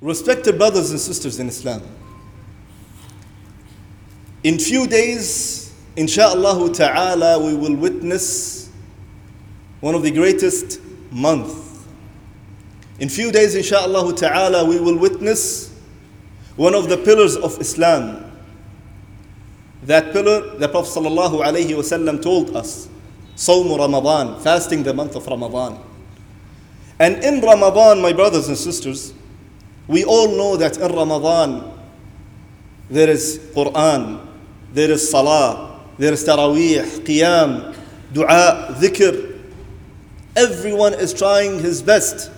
Respected brothers and sisters in Islam, in few days, insha'Allah ta'ala, we will witness one of the greatest months. In few days, insha'Allah ta'ala, we will witness one of the pillars of Islam. That pillar, the Prophet sallallahu alayhi wa sallam told us, Sawmu Ramadan, fasting the month of Ramadan. And in Ramadan, my brothers and sisters, we all know that in Ramadan, there is Quran, there is Salah, there is Taraweeh, Qiyam, Dua, Dhikr. Everyone is trying his best.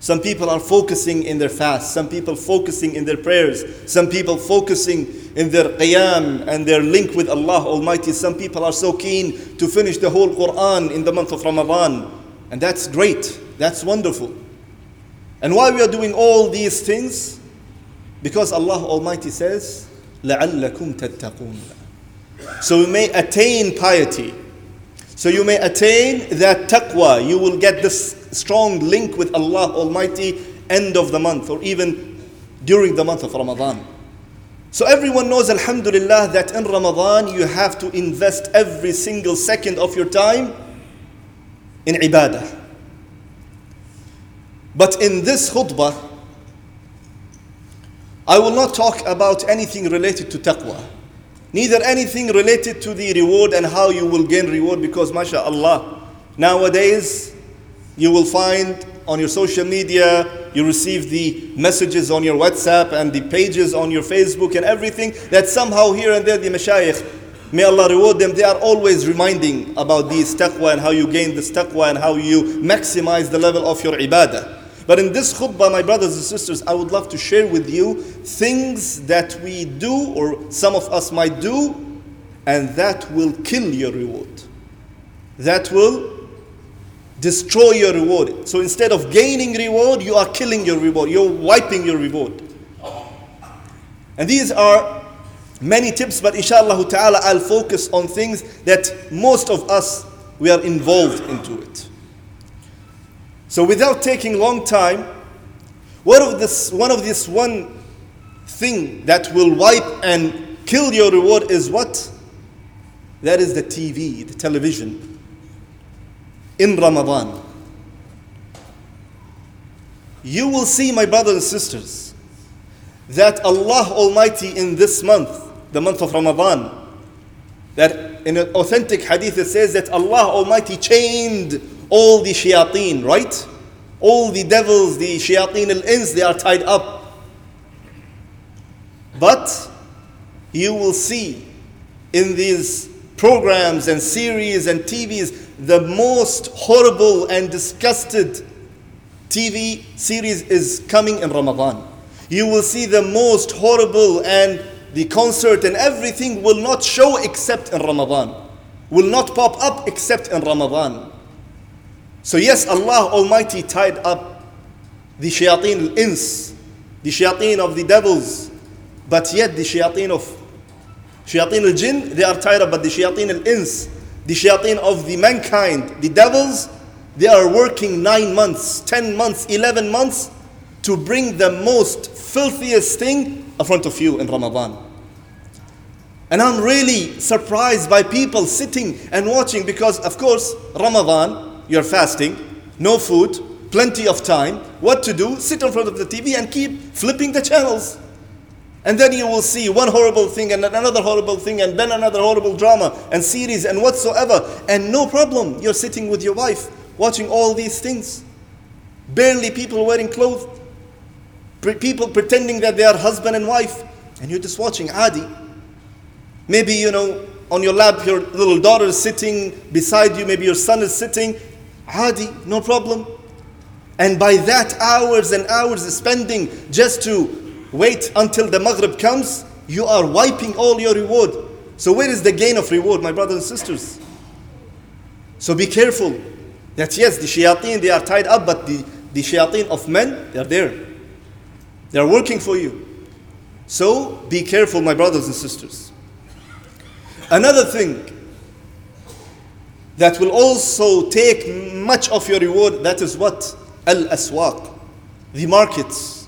Some people are focusing in their fast, some people focusing in their prayers, some people focusing in their Qiyam and their link with Allah Almighty. Some people are so keen to finish the whole Quran in the month of Ramadan. And that's great, that's wonderful. And why we are doing all these things? Because Allah Almighty says, لَعَلَّكُمْ تَتَّقُونَ. So you may attain piety. So you may attain that taqwa. You will get this strong link with Allah Almighty end of the month or even during the month of Ramadan. So everyone knows, alhamdulillah, that in Ramadan you have to invest every single second of your time in ibadah. But in this khutbah, I will not talk about anything related to taqwa, neither anything related to the reward and how you will gain reward, because mashallah, nowadays you will find on your social media, you receive the messages on your WhatsApp and the pages on your Facebook and everything that somehow here and there the mashayikh, may Allah reward them, they are always reminding about these taqwa and how you gain this taqwa and how you maximize the level of your ibadah. But in this khutbah, my brothers and sisters, I would love to share with you things that we do, or some of us might do, and that will kill your reward. That will destroy your reward. So instead of gaining reward, you are killing your reward. You're wiping your reward. And these are many tips, but inshallah ta'ala, I'll focus on things that most of us, we are involved into it. So without taking long time, one thing that will wipe and kill your reward is what? That is the TV, the television. In Ramadan, you will see, my brothers and sisters, that Allah Almighty in this month, the month of Ramadan, that in an authentic hadith it says that Allah Almighty chained all the shayateen, right? All the devils, the shayateen al-ins, they are tied up. But you will see in these programs and series and TVs, the most horrible and disgusted TV series is coming in Ramadan. You will see the most horrible, and the concert and everything will not show except in Ramadan. Will not pop up except in Ramadan. So yes, Allah Almighty tied up the shayateen al-ins, the shayateen of the devils, but yet the shayateen al-jinn, they are tied up, but the shayateen al-ins, the shayateen of the mankind, the devils, they are working 9 months, 10 months, 11 months to bring the most filthiest thing in front of you in Ramadan. And I'm really surprised by people sitting and watching, because of course, Ramadan, you're fasting, no food, plenty of time. What to do? Sit in front of the TV and keep flipping the channels. And then you will see one horrible thing and another horrible thing and then another horrible drama and series and whatsoever. And no problem, you're sitting with your wife watching all these things. Barely people wearing clothes. People pretending that they are husband and wife. And you're just watching, adi. Maybe, on your lap, your little daughter is sitting beside you. Maybe your son is sitting. Adi, no problem. And by that, hours and hours is spending just to wait until the Maghrib comes. You are wiping all your reward. So where is the gain of reward, my brothers and sisters? So be careful that yes, the shayateen, they are tied up, but the shayateen of men, they are there. They are working for you. So be careful, my brothers and sisters. Another thing that will also take much of your reward, that is what? Al-aswaq, the markets,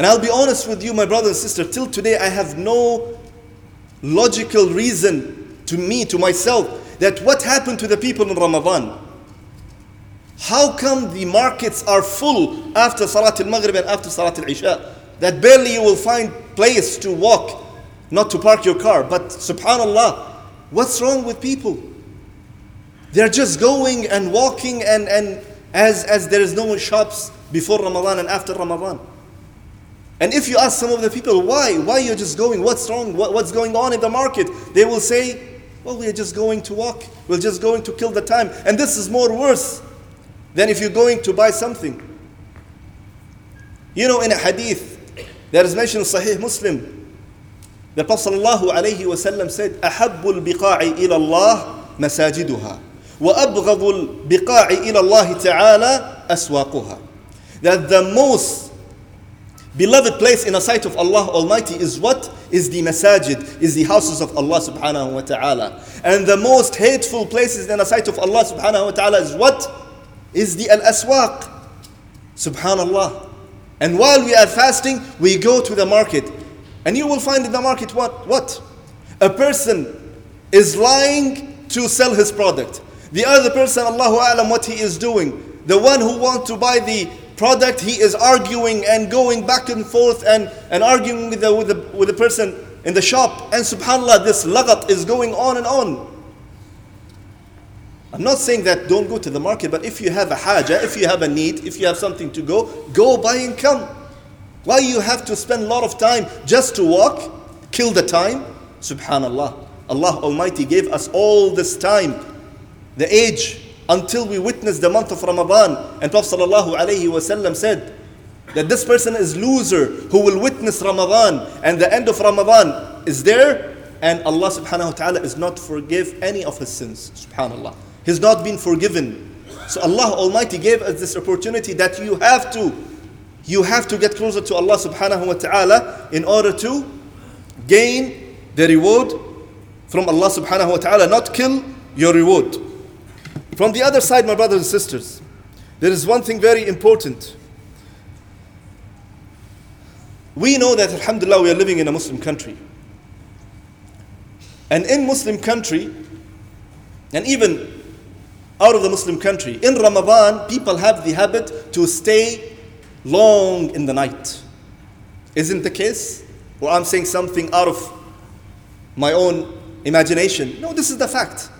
And I'll be honest with you, my brother and sister, till today I have no logical reason to myself, that what happened to the people in Ramadan? How come the markets are full after Salat al-Maghrib and after Salat al-Isha? That barely you will find place to walk, not to park your car. But subhanallah, what's wrong with people? They're just going and walking and as there is no shops before Ramadan and after Ramadan. And if you ask some of the people, why you're just going? What's wrong? What's going on in the market? They will say, well, we're just going to walk. We're just going to kill the time. And this is more worse than if you're going to buy something. You know, in a hadith that is mentioned in Sahih Muslim, the Prophet ﷺ said, أَحَبُّ الْبِقَاعِ إِلَى اللَّهِ مَسَاجِدُهَا وَأَبْغَضُ الْبِقَاعِ إِلَى اللَّهِ تَعَالَى أَسْوَاقُهَا. That the most beloved place in the sight of Allah Almighty is what? Is the masajid, is the houses of Allah subhanahu wa ta'ala. And the most hateful places in the sight of Allah subhanahu wa ta'ala is what? Is the al-aswaq. Subhanallah. And while we are fasting, we go to the market. And you will find in the market what? A person is lying to sell his product. The other person, Allahu A'lam, what he is doing. The one who wants to buy the product, he is arguing and going back and forth and arguing with the person in the shop. And subhanallah, this laghat is going on and on. I'm not saying that don't go to the market, but if you have a haja, if you have a need, if you have something to go buy and come. Why you have to spend a lot of time just to walk, kill the time? Subhanallah. Allah Almighty gave us all this time, the age, until we witness the month of Ramadan. And Prophet ﷺ said that this person is loser who will witness Ramadan, and the end of Ramadan is there, and Allah subhanahu wa ta'ala is not forgive any of his sins. Subhanallah. He's not been forgiven. So Allah Almighty gave us this opportunity that you have to get closer to Allah subhanahu wa ta'ala in order to gain the reward from Allah subhanahu wa ta'ala, not kill your reward. From the other side, my brothers and sisters, there is one thing very important. We know that, alhamdulillah, we are living in a Muslim country. And in Muslim country, and even out of the Muslim country, in Ramadan, people have the habit to stay long in the night. Isn't the case? Or I'm saying something out of my own imagination? No, this is the fact.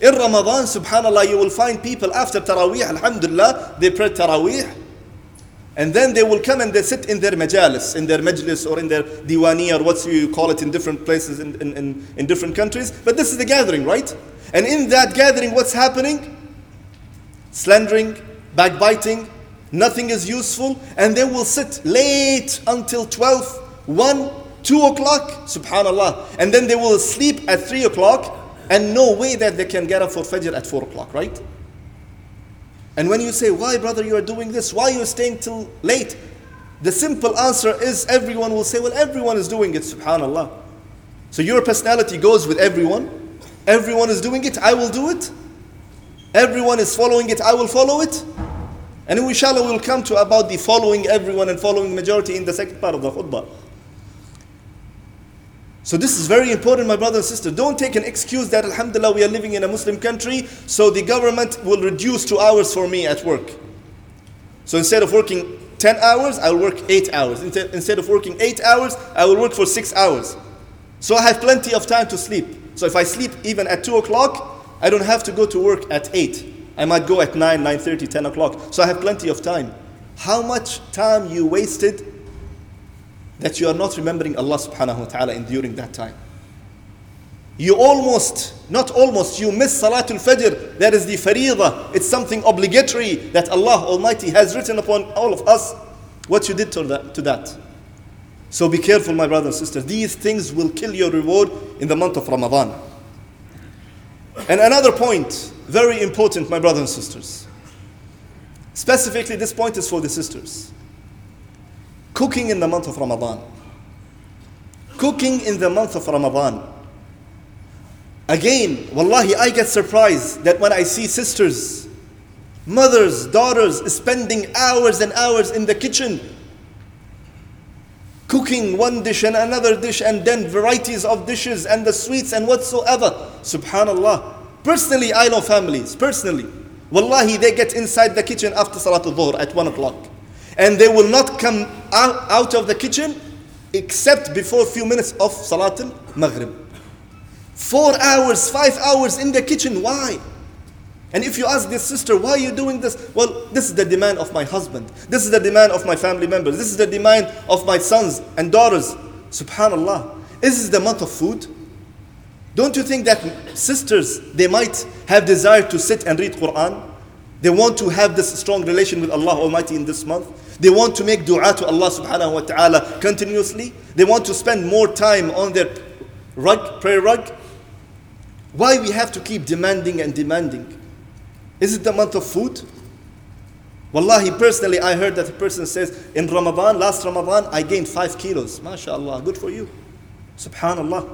In Ramadan, subhanallah, you will find people after Taraweeh, alhamdulillah, they pray Taraweeh, and then they will come and they sit in their majalis, in their majlis, or in their diwani, or what you call it in different places in different countries. But this is the gathering, right? And in that gathering, what's happening? Slandering, backbiting, nothing is useful, and they will sit late until 12, 1, 2 o'clock, subhanallah. And then they will sleep at 3 o'clock, and no way that they can get up for Fajr at 4 o'clock, right? And when you say, why, brother, you are doing this? Why you are staying till late? The simple answer is everyone will say, well, everyone is doing it, subhanallah. So your personality goes with everyone. Everyone is doing it, I will do it. Everyone is following it, I will follow it. And inshallah we will come to about the following everyone and following majority in the second part of the khutbah. So this is very important, my brother and sister. Don't take an excuse that, alhamdulillah, we are living in a Muslim country, so the government will reduce 2 hours for me at work. So instead of working 10 hours, I will work 8 hours. Instead of working 8 hours, I will work for 6 hours. So I have plenty of time to sleep. So if I sleep even at 2 o'clock, I don't have to go to work at 8. I might go at 9, 9:30, 10 o'clock. So I have plenty of time. How much time you wasted that you are not remembering Allah subhanahu wa ta'ala during that time. You miss Salatul Fajr. That is the faridah. It's something obligatory that Allah Almighty has written upon all of us. What you did to that. So be careful, my brothers and sisters. These things will kill your reward in the month of Ramadan. And another point, very important, my brothers and sisters. Specifically, this point is for the sisters. Cooking in the month of Ramadan. Cooking in the month of Ramadan. Again, wallahi, I get surprised that when I see sisters, mothers, daughters spending hours and hours in the kitchen. cooking one dish and another dish and then varieties of dishes and the sweets and whatsoever. Subhanallah. Personally, I know families, personally. Wallahi, they get inside the kitchen after Salatul Dhuhr at 1 o'clock. And they will not come out of the kitchen except before a few minutes of Salatul Maghrib. 4 hours, 5 hours in the kitchen, why? And if you ask this sister, why are you doing this? Well, this is the demand of my husband. This is the demand of my family members. This is the demand of my sons and daughters. Subhanallah. Is this the month of food? Don't you think that sisters, they might have desire to sit and read Quran? They want to have this strong relation with Allah Almighty in this month. They want to make dua to Allah subhanahu wa ta'ala continuously. They want to spend more time on their prayer rug. Why we have to keep demanding and demanding? Is it the month of food? Wallahi, personally, I heard that a person says, in Ramadan, last Ramadan, I gained 5 kilos. MashaAllah, good for you. Subhanallah.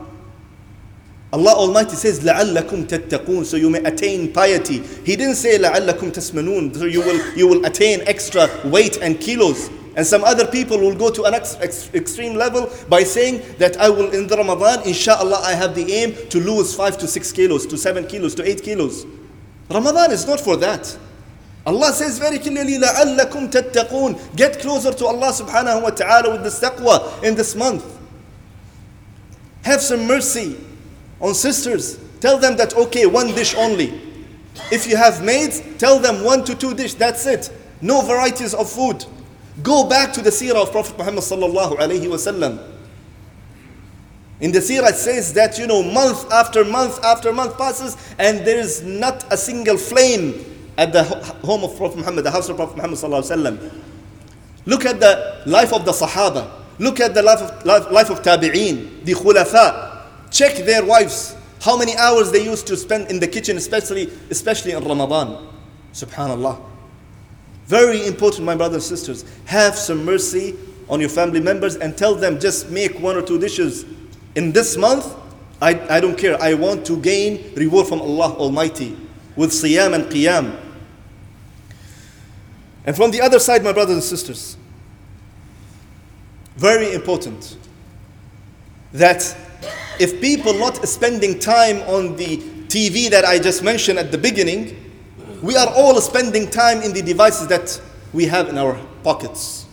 Allah Almighty says, لَعَلَّكُمْ تَتَّقُونَ, so you may attain piety. He didn't say, لَعَلَّكُمْ تَسْمَنُونَ, so you will attain extra weight and kilos. And some other people will go to an extreme level by saying that I will, in the Ramadan, inshaAllah, I have the aim to lose 5 to 6 kilos, to 7 kilos, to 8 kilos. Ramadan is not for that. Allah says very clearly, لَعَلَّكُمْ تَتَّقُونَ, get closer to Allah subhanahu wa ta'ala with this taqwa in this month. Have some mercy on sisters. Tell them that, okay, one dish only. If you have maids, tell them 1 to 2 dish, that's it. No varieties of food. Go back to the seerah of Prophet Muhammad sallallahu alayhi wa sallam. In the seerah it says that, you know, month after month after month passes and there is not a single flame at the home of Prophet Muhammad, the house of Prophet Muhammad sallallahu alayhi wa sallam. Look at the life of the Sahaba. Look at the life of Tabi'een, the Khulafa. Check their wives, how many hours they used to spend in the kitchen, especially in Ramadan. Subhanallah. Very important, my brothers and sisters. Have some mercy on your family members and tell them just make 1 or 2 dishes. In this month, I don't care. I want to gain reward from Allah Almighty with siyam and qiyam. And from the other side, my brothers and sisters, very important that if people not spending time on the TV that I just mentioned at the beginning, we are all spending time in the devices that we have in our pockets.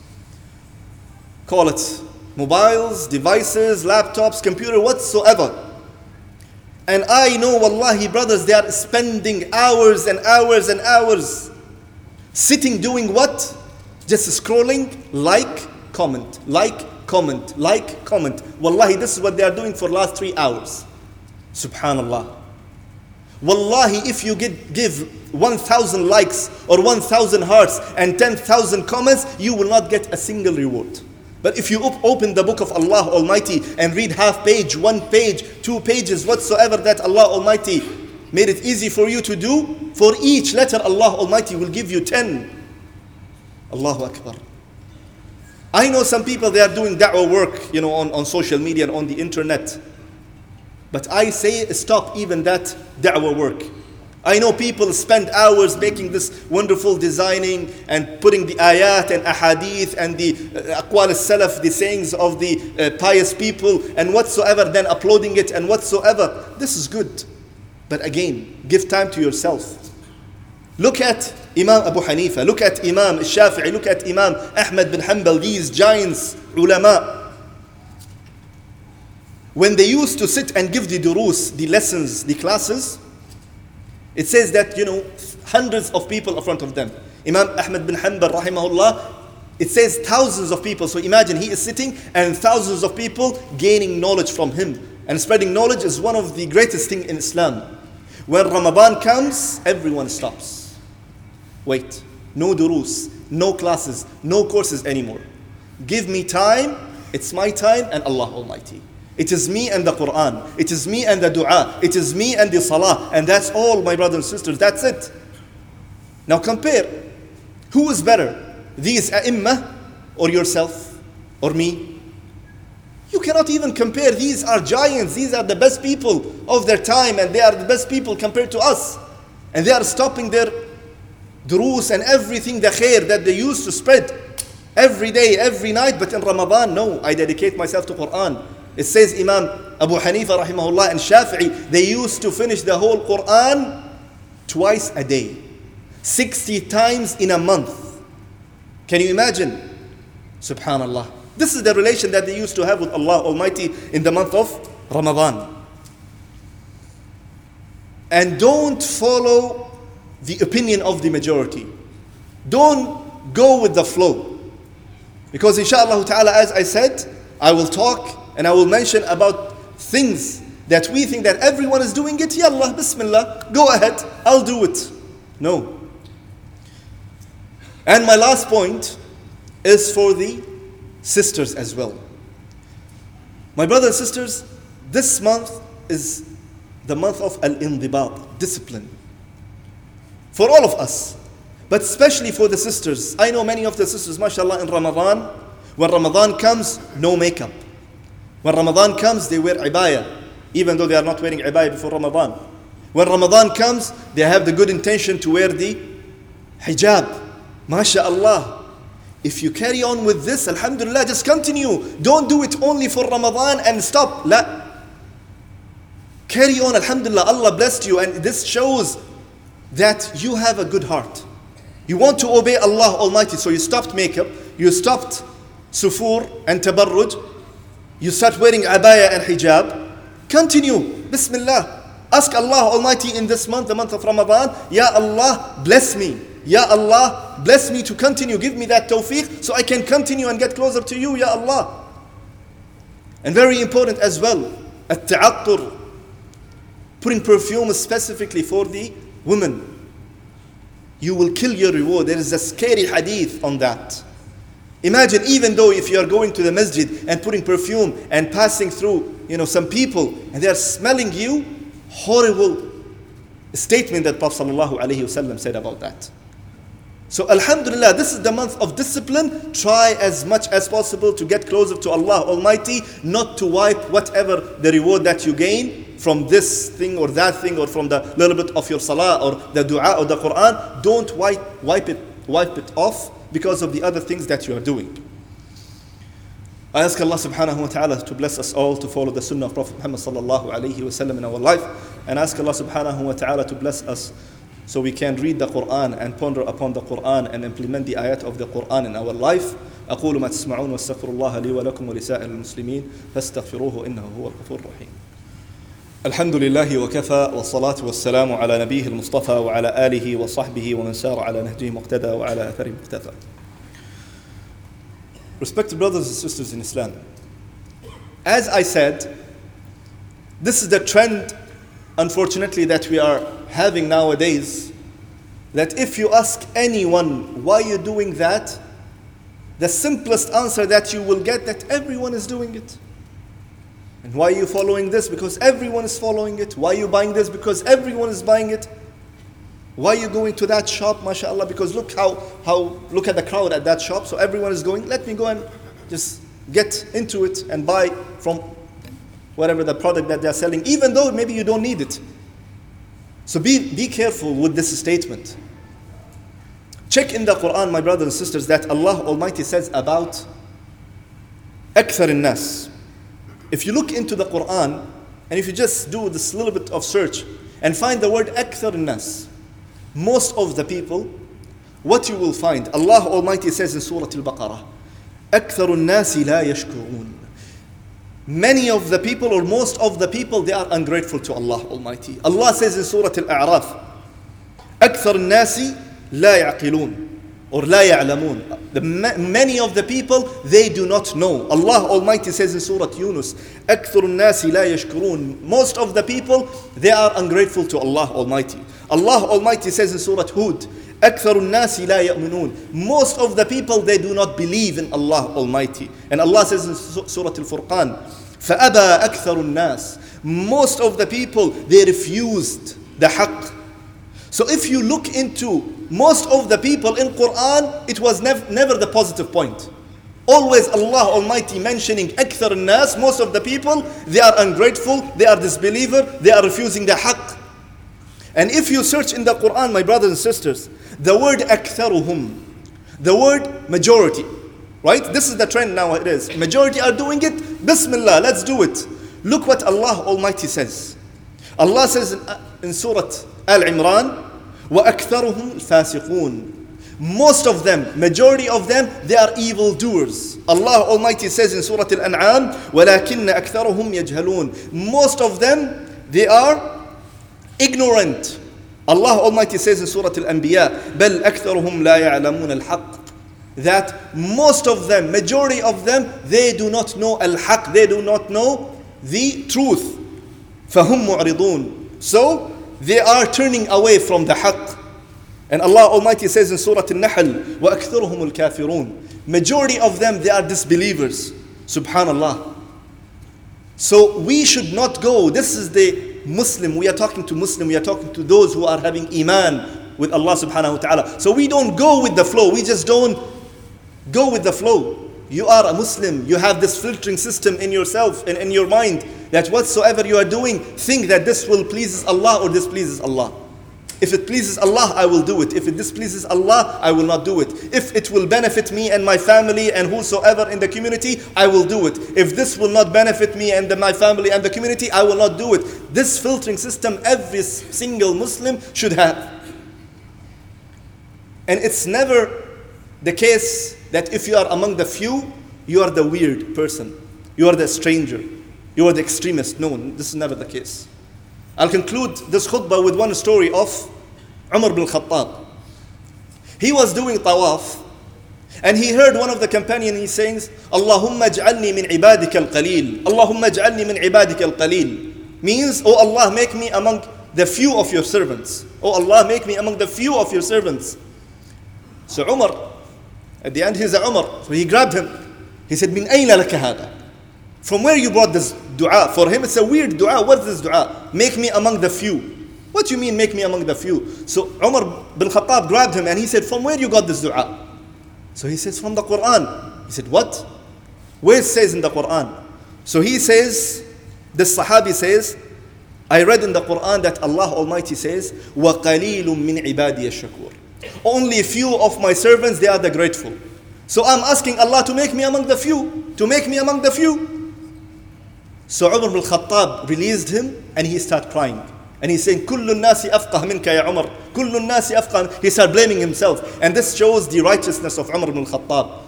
Call it mobiles, devices, laptops, computer, whatsoever. And I know, wallahi, brothers, they are spending hours and hours and hours sitting doing what? Just scrolling, like, comment, like, comment, like, comment. Wallahi, this is what they are doing for the last 3 hours. Subhanallah. Wallahi, if you give 1,000 likes or 1,000 hearts and 10,000 comments, you will not get a single reward. But if you open the book of Allah Almighty and read half page, 1 page, 2 pages, whatsoever that Allah Almighty made it easy for you to do, for each letter Allah Almighty will give you 10. Allahu Akbar. I know some people, they are doing da'wah work, you know, on social media and on the internet. But I say stop even that da'wah work. I know people spend hours making this wonderful designing and putting the ayat and ahadith and the aqwal al-salaf, the sayings of the pious people and whatsoever, then uploading it and whatsoever. This is good. But again, give time to yourself. Look at Imam Abu Hanifa, look at Imam Shafi'i, look at Imam Ahmad bin Hanbal, these giants, ulama. When they used to sit and give the durus, the lessons, the classes, it says that, you know, hundreds of people in front of them. Imam Ahmad bin Hanbal, rahimahullah, it says thousands of people. So imagine he is sitting and thousands of people gaining knowledge from him. And spreading knowledge is one of the greatest things in Islam. When Ramadan comes, everyone stops. Wait, no durus, no classes, no courses anymore. Give me time, it's my time and Allah Almighty. It is me and the Quran. It is me and the dua. It is me and the salah. And that's all, my brothers and sisters. That's it. Now compare. Who is better? These a'immah or yourself or me? You cannot even compare. These are giants. These are the best people of their time. And they are the best people compared to us. And they are stopping their durus and everything, the khair that they used to spread. Every day, every night, but in Ramadan, no, I dedicate myself to Quran. It says Imam Abu Hanifa rahimahullah and Shafi'i, they used to finish the whole Quran twice a day, 60 times in a month. Can you imagine? Subhanallah. This is the relation that they used to have with Allah Almighty in the month of Ramadan. And don't follow the opinion of the majority. Don't go with the flow. Because inshaAllah ta'ala, as I said, I will talk and I will mention about things that we think that everyone is doing it. Yallah, bismillah, go ahead, I'll do it. No. And my last point is for the sisters as well. My brothers and sisters, this month is the month of al-indibat, discipline. For all of us, but especially for the sisters. I know many of the sisters, mashallah, in Ramadan, when Ramadan comes, no makeup. When Ramadan comes, they wear abaya, even though they are not wearing abaya before Ramadan. When Ramadan comes, they have the good intention to wear the hijab. MashaAllah. If you carry on with this, alhamdulillah, just continue. Don't do it only for Ramadan and stop. La. Carry on, alhamdulillah. Allah blessed you, and this shows that you have a good heart. You want to obey Allah Almighty, so you stopped makeup, you stopped sufur and tabarruj, you start wearing abaya and hijab. Continue, bismillah. Ask Allah Almighty in this month, the month of Ramadan, Ya Allah, bless me. Ya Allah, bless me to continue. Give me that tawfiq so I can continue and get closer to you, Ya Allah. And very important as well, at-ta'attur, putting perfume specifically for the women. You will kill your reward. There is a scary hadith on that. Imagine, even though if you are going to the masjid and putting perfume and passing through, some people and they are smelling you, horrible statement that Prophet ﷺ said about that. So alhamdulillah, this is the month of discipline. Try as much as possible to get closer to Allah Almighty, not to wipe whatever the reward that you gain from this thing or that thing, or from the little bit of your salah or the dua or the Quran. Don't wipe it off because of the other things that you are doing. I ask Allah subhanahu wa ta'ala to bless us all to follow the sunnah of Prophet Muhammad sallallahu alayhi wa sallam in our life, and ask Allah subhanahu wa ta'ala to bless us so we can read the Quran and ponder upon the Quran and implement the ayat of the Quran in our life. أقول ما تسمعون واستغفر الله لي ولكم ولسائر المسلمين فاستغفروه إنه هو الغفور الرحيم. الحمد لله وكفى والصلاة والسلام على نبيه المصطفى وعلى آله وصحبه ومن سار على نهجه مقتدى وعلى أثره مقتفى. Respected brothers and sisters in Islam, as I said, this is the trend, unfortunately, that we are having nowadays, that if you ask anyone why you're doing that, the simplest answer that you will get that everyone is doing it. And why are you following this? Because everyone is following it. Why are you buying this? Because everyone is buying it. Why are you going to that shop, mashallah? Because look how look at the crowd at that shop. So everyone is going, let me go and just get into it and buy from whatever the product that they're selling, even though maybe you don't need it. So be careful with this statement. Check in the Quran, my brothers and sisters, that Allah Almighty says about أكثر الناس. If you look into the Quran, and if you just do this little bit of search and find the word أكثر الناس, most of the people, what you will find, Allah Almighty says in Surah Al-Baqarah, أكثر الناس لا يشكرون. Many of the people, or most of the people, they are ungrateful to Allah Almighty. Allah says in Surah Al-A'raf, أكثر الناس لا يعقلون. Or لا يعلمون. Many of the people, they do not know. Allah Almighty says in Surah Yunus, أكثر الناس لا يشكرون. Most of the people, they are ungrateful to Allah Almighty. Allah Almighty says in Surah Hud, أكثر الناس لا يؤمنون. Most of the people, they do not believe in Allah Almighty. And Allah says in Surah Al-Furqan, فأبى أكثر الناس. Most of the people, they refused the haqq. So if you look into most of the people in Quran, it was never the positive point. Always Allah Almighty mentioning أكثر الناس, most of the people, they are ungrateful, they are disbeliever, they are refusing the haqq. And if you search in the Quran, my brothers and sisters, the word أكثرهم, the word majority, Right? This is the trend nowadays. Majority are doing it. Bismillah, let's do it. Look what Allah Almighty says. Allah says in Surah Al-Imran, وَأَكْثَرُهُمْ الْفَاسِقُونَ. Most of them, majority of them, they are evildoers. Allah Almighty says in Surah Al-An'am, وَلَكِنَّ أَكْثَرُهُمْ يَجْهَلُونَ. Most of them, they are ignorant. Allah Almighty says in Surah Al-Anbiya, بَلْ أَكْثَرُهُمْ لَا يَعْلَمُونَ الْحَقِّ. That most of them, majority of them, they do not know al-haq, they do not know the truth. فَهُمْ مُعْرِضُونَ. So, they are turning away from the haqq. And Allah Almighty says in Surah Al-Nahl, وَأَكْثَرُهُمُ الْكَافِرُونَ. Majority of them, they are disbelievers. Subhanallah. So, we should not go. This is the Muslim. We are talking to Muslim. We are talking to those who are having iman with Allah subhanahu wa ta'ala. So, we don't go with the flow. We just don't go with the flow. You are a Muslim. You have this filtering system in yourself and in your mind that whatsoever you are doing, think that this will pleases Allah or displeases Allah. If it pleases Allah, I will do it. If it displeases Allah, I will not do it. If it will benefit me and my family and whosoever in the community, I will do it. If this will not benefit me and my family and the community, I will not do it. This filtering system every single Muslim should have. And it's never the case that if you are among the few, you are the weird person. You are the stranger. You are the extremist. No, this is never the case. I'll conclude this khutbah with one story of Umar bin Khattab. He was doing tawaf, and he heard one of the companions, he sings, Allahumma ja'alni min ibadika al-qaleel. Allahumma ja'alni min ibadika al-qaleel. Means, oh Allah, make me among the few of your servants. Oh Allah, make me among the few of your servants. So Umar, at the end, he's a Umar. So he grabbed him. He said, Min ayna laka hada? From where you brought this dua? For him, it's a weird dua. What's this dua? Make me among the few. What do you mean, make me among the few? So Umar bin Khattab grabbed him and he said, from where you got this dua? So he says, from the Quran. He said, what? Where it says in the Quran? So he says, this Sahabi says, I read in the Quran that Allah Almighty says, وَقَلِيلٌ مِّنْ عِبَادِيَ الشَّكُورِ. Only few of my servants, they are the grateful. So I'm asking Allah to make me among the few, to make me among the few. So Umar bin Khattab released him and he started crying. And he's saying, كُلُّ النَّاسِ أَفْقَهْ مِنْكَ يَا عُمَرْ. كُلُّ النَّاسِ أَفْقَهْ. He started blaming himself. And this shows the righteousness of Umar bin Khattab.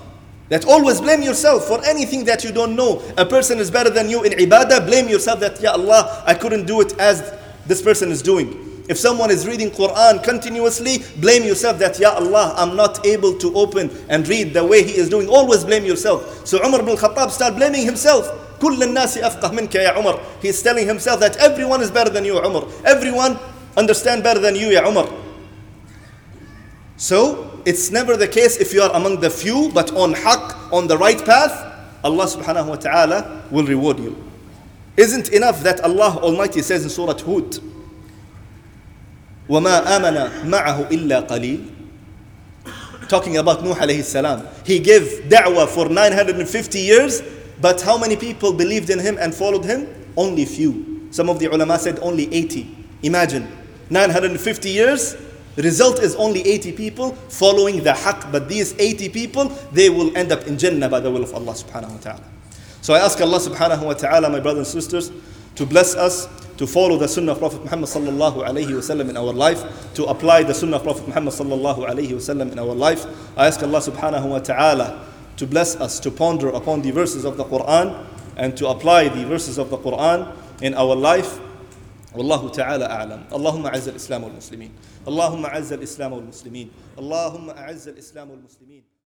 That always blame yourself for anything that you don't know. A person is better than you in ibadah, blame yourself that, Ya Allah, I couldn't do it as this person is doing. If someone is reading Quran continuously, blame yourself that, Ya Allah, I'm not able to open and read the way he is doing. Always blame yourself. So Umar bin Khattab started blaming himself. كُلَّ النَّاسِ أَفْقَهْ مِنْكَ يَا عُمَرْ. He's telling himself that everyone is better than you, Umar. Everyone understand better than you, Ya Umar. So, it's never the case if you are among the few, but on haqq, on the right path, Allah subhanahu wa ta'ala will reward you. Isn't enough that Allah Almighty says in Surah Hud, وَمَا آمَنَ مَعَهُ إِلَّا قَلِيلٌ. Talking about Nuh alayhi salam. He gave da'wah for 950 years, but how many people believed in him and followed him? Only few. Some of the ulama said only 80. Imagine, 950 years, the result is only 80 people following the haqq. But these 80 people, they will end up in Jannah by the will of Allah subhanahu wa ta'ala. So I ask Allah subhanahu wa ta'ala, my brothers and sisters, to bless us, to follow the sunnah of Prophet Muhammad sallallahu alayhi wa sallam in our life, to apply the sunnah of Prophet Muhammad sallallahu alayhi wa sallam in our life. I ask Allah subhanahu wa ta'ala to bless us, to ponder upon the verses of the Quran and to apply the verses of the Quran in our life. Wallahu ta'ala a'lam. Allahumma azza al-Islam wal-Muslimin. Allahumma azza al-Islam wal-Muslimin. Allahumma azza al-Islam wal-Muslimin.